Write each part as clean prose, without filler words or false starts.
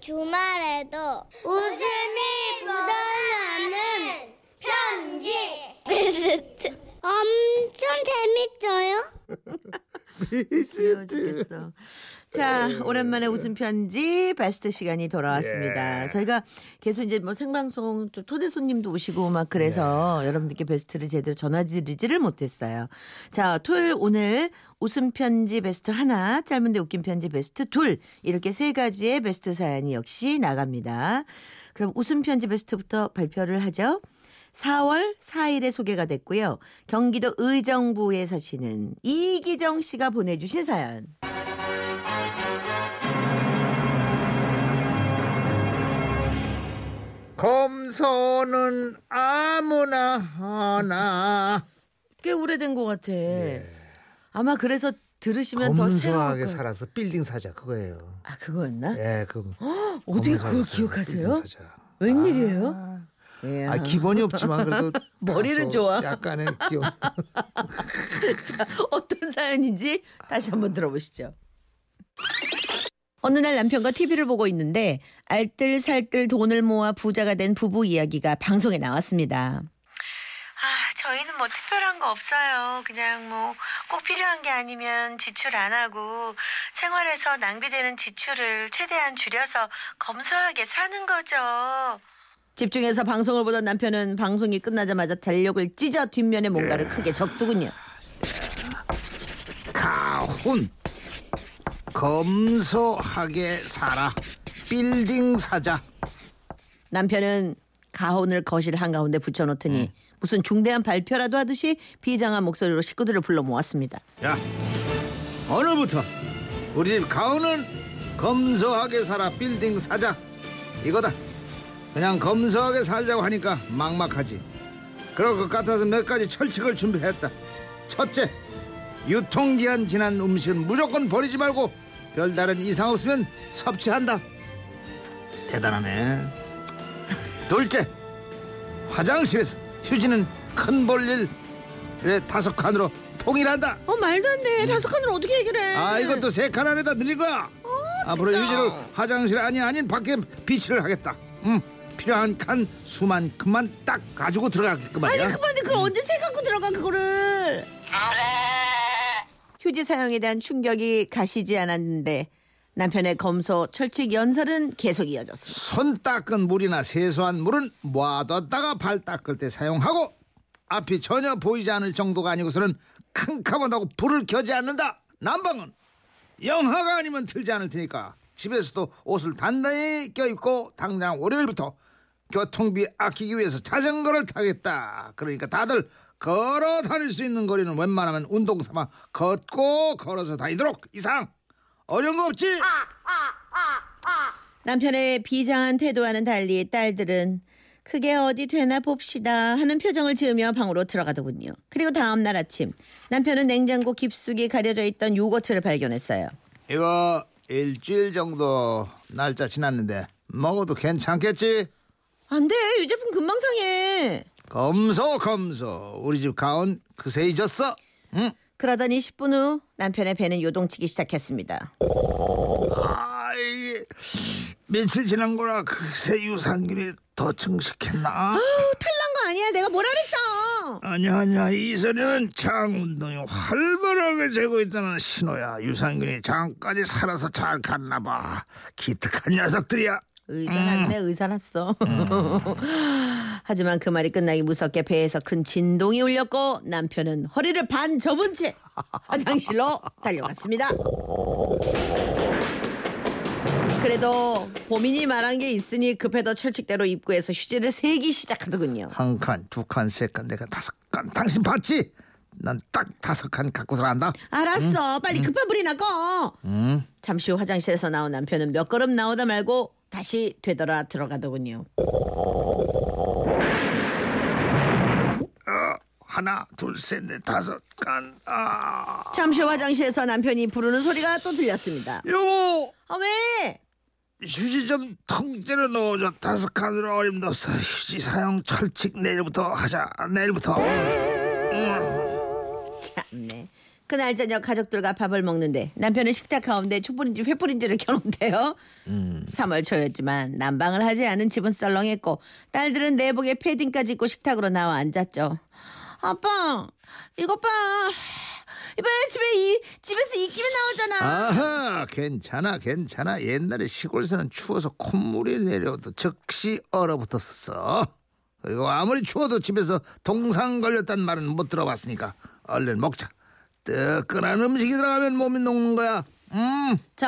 주말에도 웃음이 묻어나는 편지 베스트. 엄청 재밌어요? 베스트. 자, 오랜만에 웃음 편지 베스트 시간이 돌아왔습니다. 예. 저희가 계속 이제 뭐 생방송 좀 토대 손님도 오시고 막 그래서 예. 여러분들께 베스트를 제대로 전화드리지를 못했어요. 자, 토요일 오늘 웃음 편지 베스트 하나, 짧은데 웃긴 편지 베스트 둘, 이렇게 세 가지의 베스트 사연이 역시 나갑니다. 그럼 웃음 편지 베스트부터 발표를 하죠. 4월 4일에 소개가 됐고요. 경기도 의정부에 사시는 이기정 씨가 보내주신 사연. 검소는 아무나 하나. 꽤 오래된 것 같아. 네. 아마 그래서 들으시면 더 새로운 살아서 빌딩 사자 그거예요. 아 그거였나? 예, 그 어떻게 그걸 기억하세요? 웬일이에요? 아, 기본이 없지만 그래도 머리는 좋아. 약간의 기억. 자, 어떤 사연인지 다시 한번 들어보시죠. 어느 날 남편과 TV를 보고 있는데 알뜰살뜰 돈을 모아 부자가 된 부부 이야기가 방송에 나왔습니다. 아, 저희는 뭐 특별한 거 없어요. 그냥 뭐 꼭 필요한 게 아니면 지출 안 하고 생활에서 낭비되는 지출을 최대한 줄여서 검소하게 사는 거죠. 집중해서 방송을 보던 남편은 방송이 끝나자마자 달력을 찢어 뒷면에 뭔가를 크게 적더군요. 가훈 검소하게 살아 빌딩 사자. 남편은 가훈을 거실 한가운데 붙여놓더니 무슨 중대한 발표라도 하듯이 비장한 목소리로 식구들을 불러 모았습니다. 야, 오늘부터 우리 집 가훈은 검소하게 살아 빌딩 사자 이거다. 그냥 검소하게 살자고 하니까 막막하지. 그럴 것 같아서 몇 가지 철칙을 준비했다. 첫째, 유통기한 지난 음식은 무조건 버리지 말고 별다른 이상 없으면 섭취한다. 대단하네. 둘째, 화장실에서 휴지는 큰 볼일에 5칸으로 통일한다. 말도 안 돼. 5칸으로 어떻게 해결해. 아, 이것도 3칸 안에다 늘릴 거야. 앞으로 휴지를 화장실 아닌 밖에 비치를 하겠다. 필요한 칸 수만큼만 딱 가지고 들어가겠구만. 아니 그만해. 그걸 언제 새 갖고 들어가 그거를. 휴지 사용에 대한 충격이 가시지 않았는데 남편의 검소 철칙 연설은 계속 이어졌습니다. 손 닦은 물이나 세수한 물은 모아뒀다가 발 닦을 때 사용하고 앞이 전혀 보이지 않을 정도가 아니고서는 캄캄하다고 불을 켜지 않는다. 난방은 영하가 아니면 틀지 않을 테니까 집에서도 옷을 단단히 껴입고 당장 월요일부터 교통비 아끼기 위해서 자전거를 타겠다. 그러니까 다들 걸어 다닐 수 있는 거리는 웬만하면 운동 삼아 걷고 걸어서 다니도록. 이상 어려운 거 없지? 남편의 비장한 태도와는 달리 딸들은 그게 어디 되나 봅시다 하는 표정을 지으며 방으로 들어가더군요. 그리고 다음 날 아침 남편은 냉장고 깊숙이 가려져 있던 요거트를 발견했어요. 이거 일주일 정도 날짜 지났는데 먹어도 괜찮겠지? 안 돼. 이 제품 금방 상해. 검소. 우리 집 가온 그새 잊었어. 응? 그러더니 10분 후 남편의 배는 요동치기 시작했습니다. 아, 이게 며칠 지난 거라 그새 유산균이 더 증식했나? 아우, 탈난 거 아니야. 내가 뭐라 그랬어? 아니야. 이 소리는 장 운동이 활발하게 되고 있다는 신호야. 유산균이 장까지 살아서 잘 갔나 봐. 기특한 녀석들이야. 의사났네. 의사났어. 하지만 그 말이 끝나기 무섭게 배에서 큰 진동이 울렸고 남편은 허리를 반 접은 채 화장실로 달려갔습니다. 그래도 보민이 말한 게 있으니 급해도 철칙대로 입구에서 휴지를 세기 시작하더군요. 1칸, 2칸, 3칸, 4칸. 당신 봤지? 난 딱 5칸 갖고 살아간다. 알았어. 빨리 급한 불이나 꺼. 잠시 후 화장실에서 나온 남편은 몇 걸음 나오다 말고 다시 되돌아 들어가더군요. 하나, 둘, 셋, 넷, 5칸. 잠시 후 화장실에서 남편이 부르는 소리가 또 들렸습니다. 여보. 아 왜? 휴지 좀 통째로 넣어줘. 5칸으로 어림도 없어. 휴지 사용 철칙 내일부터 하자. 참네. 그날 저녁 가족들과 밥을 먹는데 남편은 식탁 가운데 촛불인지 횃불인지를 켜놓대요. 3월 초였지만 난방을 하지 않은 집은 썰렁했고 딸들은 내복에 패딩까지 입고 식탁으로 나와 앉았죠. 아빠 이것 봐. 이봐 집에서 이 김이 나오잖아. 아하 괜찮아. 옛날에 시골에서는 추워서 콧물이 내려도 즉시 얼어붙었었어. 그리고 아무리 추워도 집에서 동상 걸렸단 말은 못 들어봤으니까 얼른 먹자. 뜨끈한 음식이 들어가면 몸이 녹는 거야.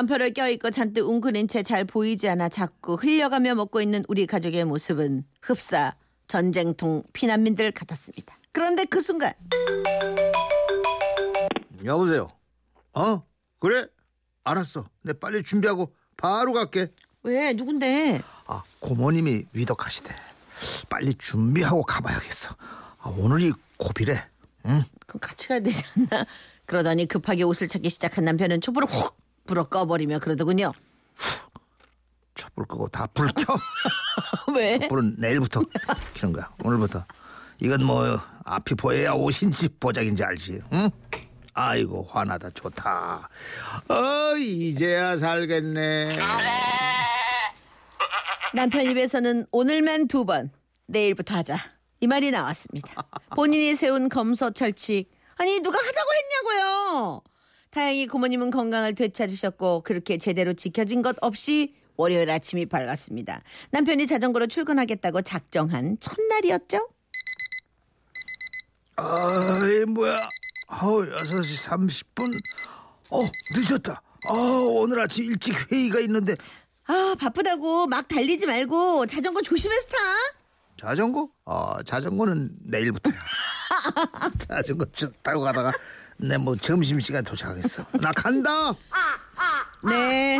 점퍼를 껴입고 잔뜩 웅크린 채 잘 보이지 않아 자꾸 흘려가며 먹고 있는 우리 가족의 모습은 흡사 전쟁통 피난민들 같았습니다. 그런데 그 순간. 여보세요. 그래? 알았어. 내 빨리 준비하고 바로 갈게. 왜? 누군데? 아, 고모님이 위독하시대. 빨리 준비하고 가봐야겠어. 아, 오늘이 고비래. 응? 그럼 같이 가야 되지 않나? 그러더니 급하게 옷을 찾기 시작한 남편은 촛불을 훅 불어 꺼버리며 그러더군요. 촛불 끄고 다 불 켜. 왜? 불은 내일부터 켜는 거야. 오늘부터. 이건 뭐 앞이 보여야 옷인지 보작인지 알지. 응? 아이고 화나다 좋다. 이제야 살겠네. 남편 입에서는 오늘만 2번 내일부터 하자 이 말이 나왔습니다. 본인이 세운 검소철칙 아니 누가 하자고 했냐고요. 다행히 고모님은 건강을 되찾으셨고 그렇게 제대로 지켜진 것 없이 월요일 아침이 밝았습니다. 남편이 자전거로 출근하겠다고 작정한 첫날이었죠. 아이 뭐야 6시 30분 늦었다. 오늘 아침 일찍 회의가 있는데. 아 바쁘다고 막 달리지 말고 자전거 조심해서 타. 자전거? 자전거는 내일부터야. 자전거 타고 가다가 내 뭐 점심시간 도착하겠어. 나 간다. 네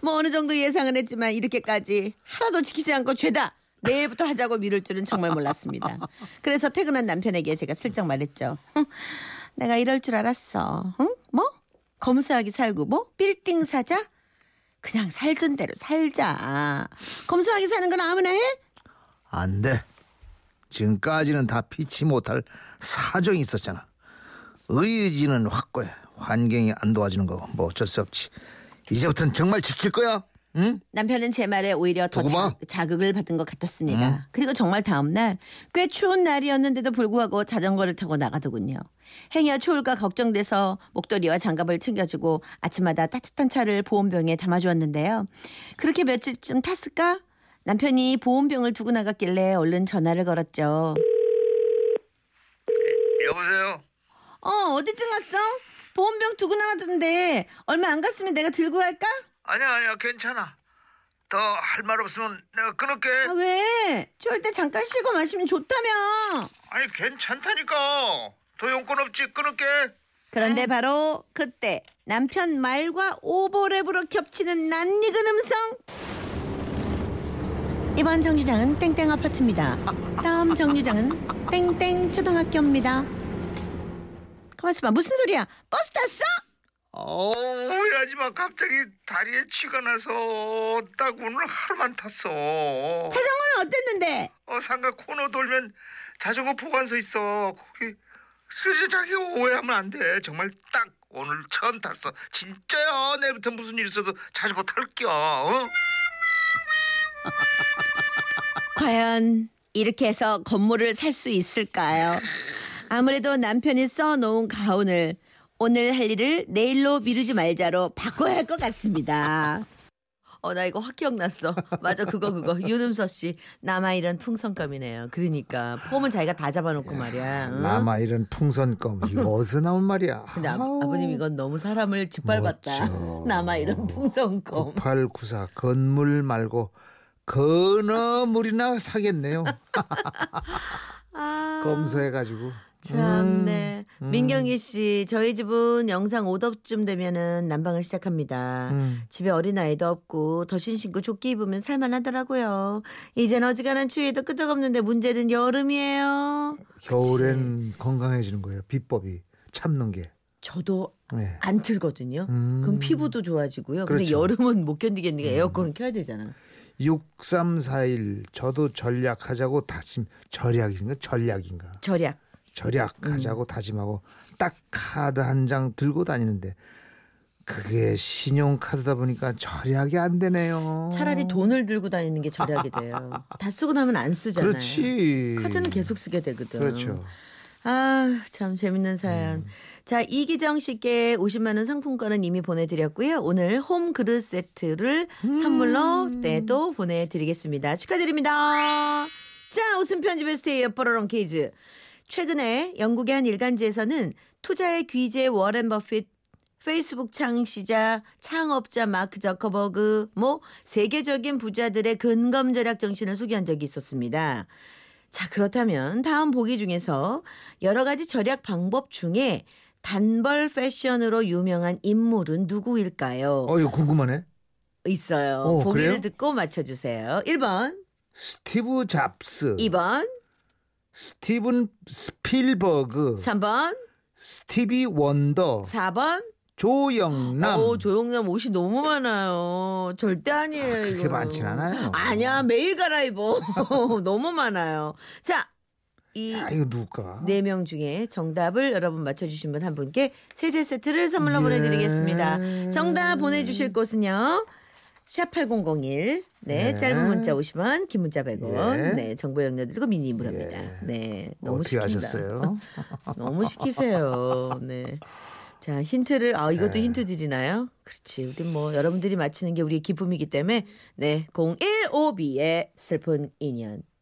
뭐 어느 정도 예상은 했지만 이렇게까지 하나도 지키지 않고 죄다 내일부터 하자고 미룰 줄은 정말 몰랐습니다. 그래서 퇴근한 남편에게 제가 슬쩍 말했죠. 내가 이럴 줄 알았어. 응? 뭐? 검소하게 살고 뭐? 빌딩 사자? 그냥 살던 대로 살자. 검소하게 사는 건 아무나 해? 안 돼. 지금까지는 다 피치 못할 사정이 있었잖아. 의지는 확고해. 환경이 안 도와주는 거 뭐 어쩔 수 없지. 이제부터는 정말 지킬 거야. 응? 남편은 제 말에 오히려 더 자극을 받은 것 같았습니다. 그리고 정말 다음날 꽤 추운 날이었는데도 불구하고 자전거를 타고 나가더군요. 행여 추울까 걱정돼서 목도리와 장갑을 챙겨주고 아침마다 따뜻한 차를 보온병에 담아주었는데요. 그렇게 며칠쯤 탔을까? 남편이 보온병을 두고 나갔길래 얼른 전화를 걸었죠. 여보세요? 어디쯤 갔어? 보온병 두고 나가던데 얼마 안 갔으면 내가 들고 갈까? 아니야 괜찮아. 더 할 말 없으면 내가 끊을게. 아 왜? 추울 때 잠깐 쉬고 마시면 좋다며. 아니 괜찮다니까. 더 용건 없지 끊을게. 그런데 바로 그때 남편 말과 오버랩으로 겹치는 낯익은 음성. 이번 정류장은 땡땡 아파트입니다. 다음 정류장은 땡땡 초등학교입니다. 가만있어 봐. 무슨 소리야? 버스 탔어? 오해하지마. 갑자기 다리에 쥐가 나서 딱 오늘 하루만 탔어. 자전거는 어땠는데? 상가 코너 돌면 자전거 보관소 있어. 거기 자기 오해하면 안 돼. 정말 딱 오늘 처음 탔어. 진짜야. 내일부터 무슨 일 있어도 자전거 탈게요. 과연 이렇게 해서 건물을 살 수 있을까요? 아무래도 남편이 써놓은 가훈을 오늘 할 일을 내일로 미루지 말자로 바꿔야 할 것 같습니다. 나 이거 확 기억났어. 맞아 그거. 윤음서 씨. 남아 이런 풍선껌이네요. 그러니까 폼은 자기가 다 잡아놓고 야, 말이야. 응? 남아 이런 풍선껌. 이거 어디서 나온 말이야. 근데 아버님 이건 너무 사람을 짓밟았다. 멋져. 남아 이런 풍선껌. 9894 건물 말고 건어물이나 사겠네요. 검소해가지고. 참네. 민경희 씨, 저희 집은 영상 5도쯤 되면은 난방을 시작합니다. 집에 어린아이도 없고 더신 신고 조끼 입으면 살만하더라고요. 이젠 어지간한 추위에도 끄떡없는데 문제는 여름이에요. 겨울엔 그치? 건강해지는 거예요. 비법이 참는 게. 저도 안 틀거든요. 그럼 피부도 좋아지고요. 그런데 그렇죠. 여름은 못 견디겠는데 에어컨은 켜야 되잖아. 6341 저도 전략하자고 다짐. 절약인가? 절약하자고 다짐하고 딱 카드 한 장 들고 다니는데 그게 신용카드다 보니까 절약이 안 되네요. 차라리 돈을 들고 다니는 게 절약이 돼요. 다 쓰고 나면 안 쓰잖아요. 그렇지. 카드는 계속 쓰게 되거든. 그렇죠. 아, 참 재밌는 사연. 자, 이기정 씨께 50만 원 상품권은 이미 보내드렸고요. 오늘 홈 그릇 세트를 선물로 또 보내드리겠습니다. 축하드립니다. 자, 웃음 편지 베스트의 옆버러롱 퀴즈. 최근에 영국의 한 일간지에서는 투자의 귀재 워렌 버핏, 페이스북 창업자 마크 저커버그, 세계적인 부자들의 근검 절약 정신을 소개한 적이 있었습니다. 자, 그렇다면 다음 보기 중에서 여러 가지 절약 방법 중에 단벌 패션으로 유명한 인물은 누구일까요? 이거 궁금하네. 있어요. 보기를 그래요? 듣고 맞춰주세요. 1번. 스티브 잡스. 2번. 스티븐 스필버그. 3번. 스티비 원더. 4번. 조영남. 조영남 옷이 너무 많아요. 절대 아니에요. 그렇게 이거는. 많진 않아요. 아니야, 매일 갈아입어. 너무 많아요. 자, 이거 누굴까? 4명 중에 정답을 여러분 맞춰주신 분 한 분께 세제 세트를 선물로 보내드리겠습니다. 정답 보내주실 곳은요. 샵8001. 네, 짧은 문자 50원, 긴 문자 100원. 네, 정보 연결 들고 미니 무료입니다. 네, 너무 시키다. 어떻게 하셨어요? 너무 시키세요. 네. 자, 힌트를 이것도 힌트 드리나요? 그렇지. 우리 여러분들이 맞히는 게 우리의 기쁨이기 때문에 0152의 슬픈 인연.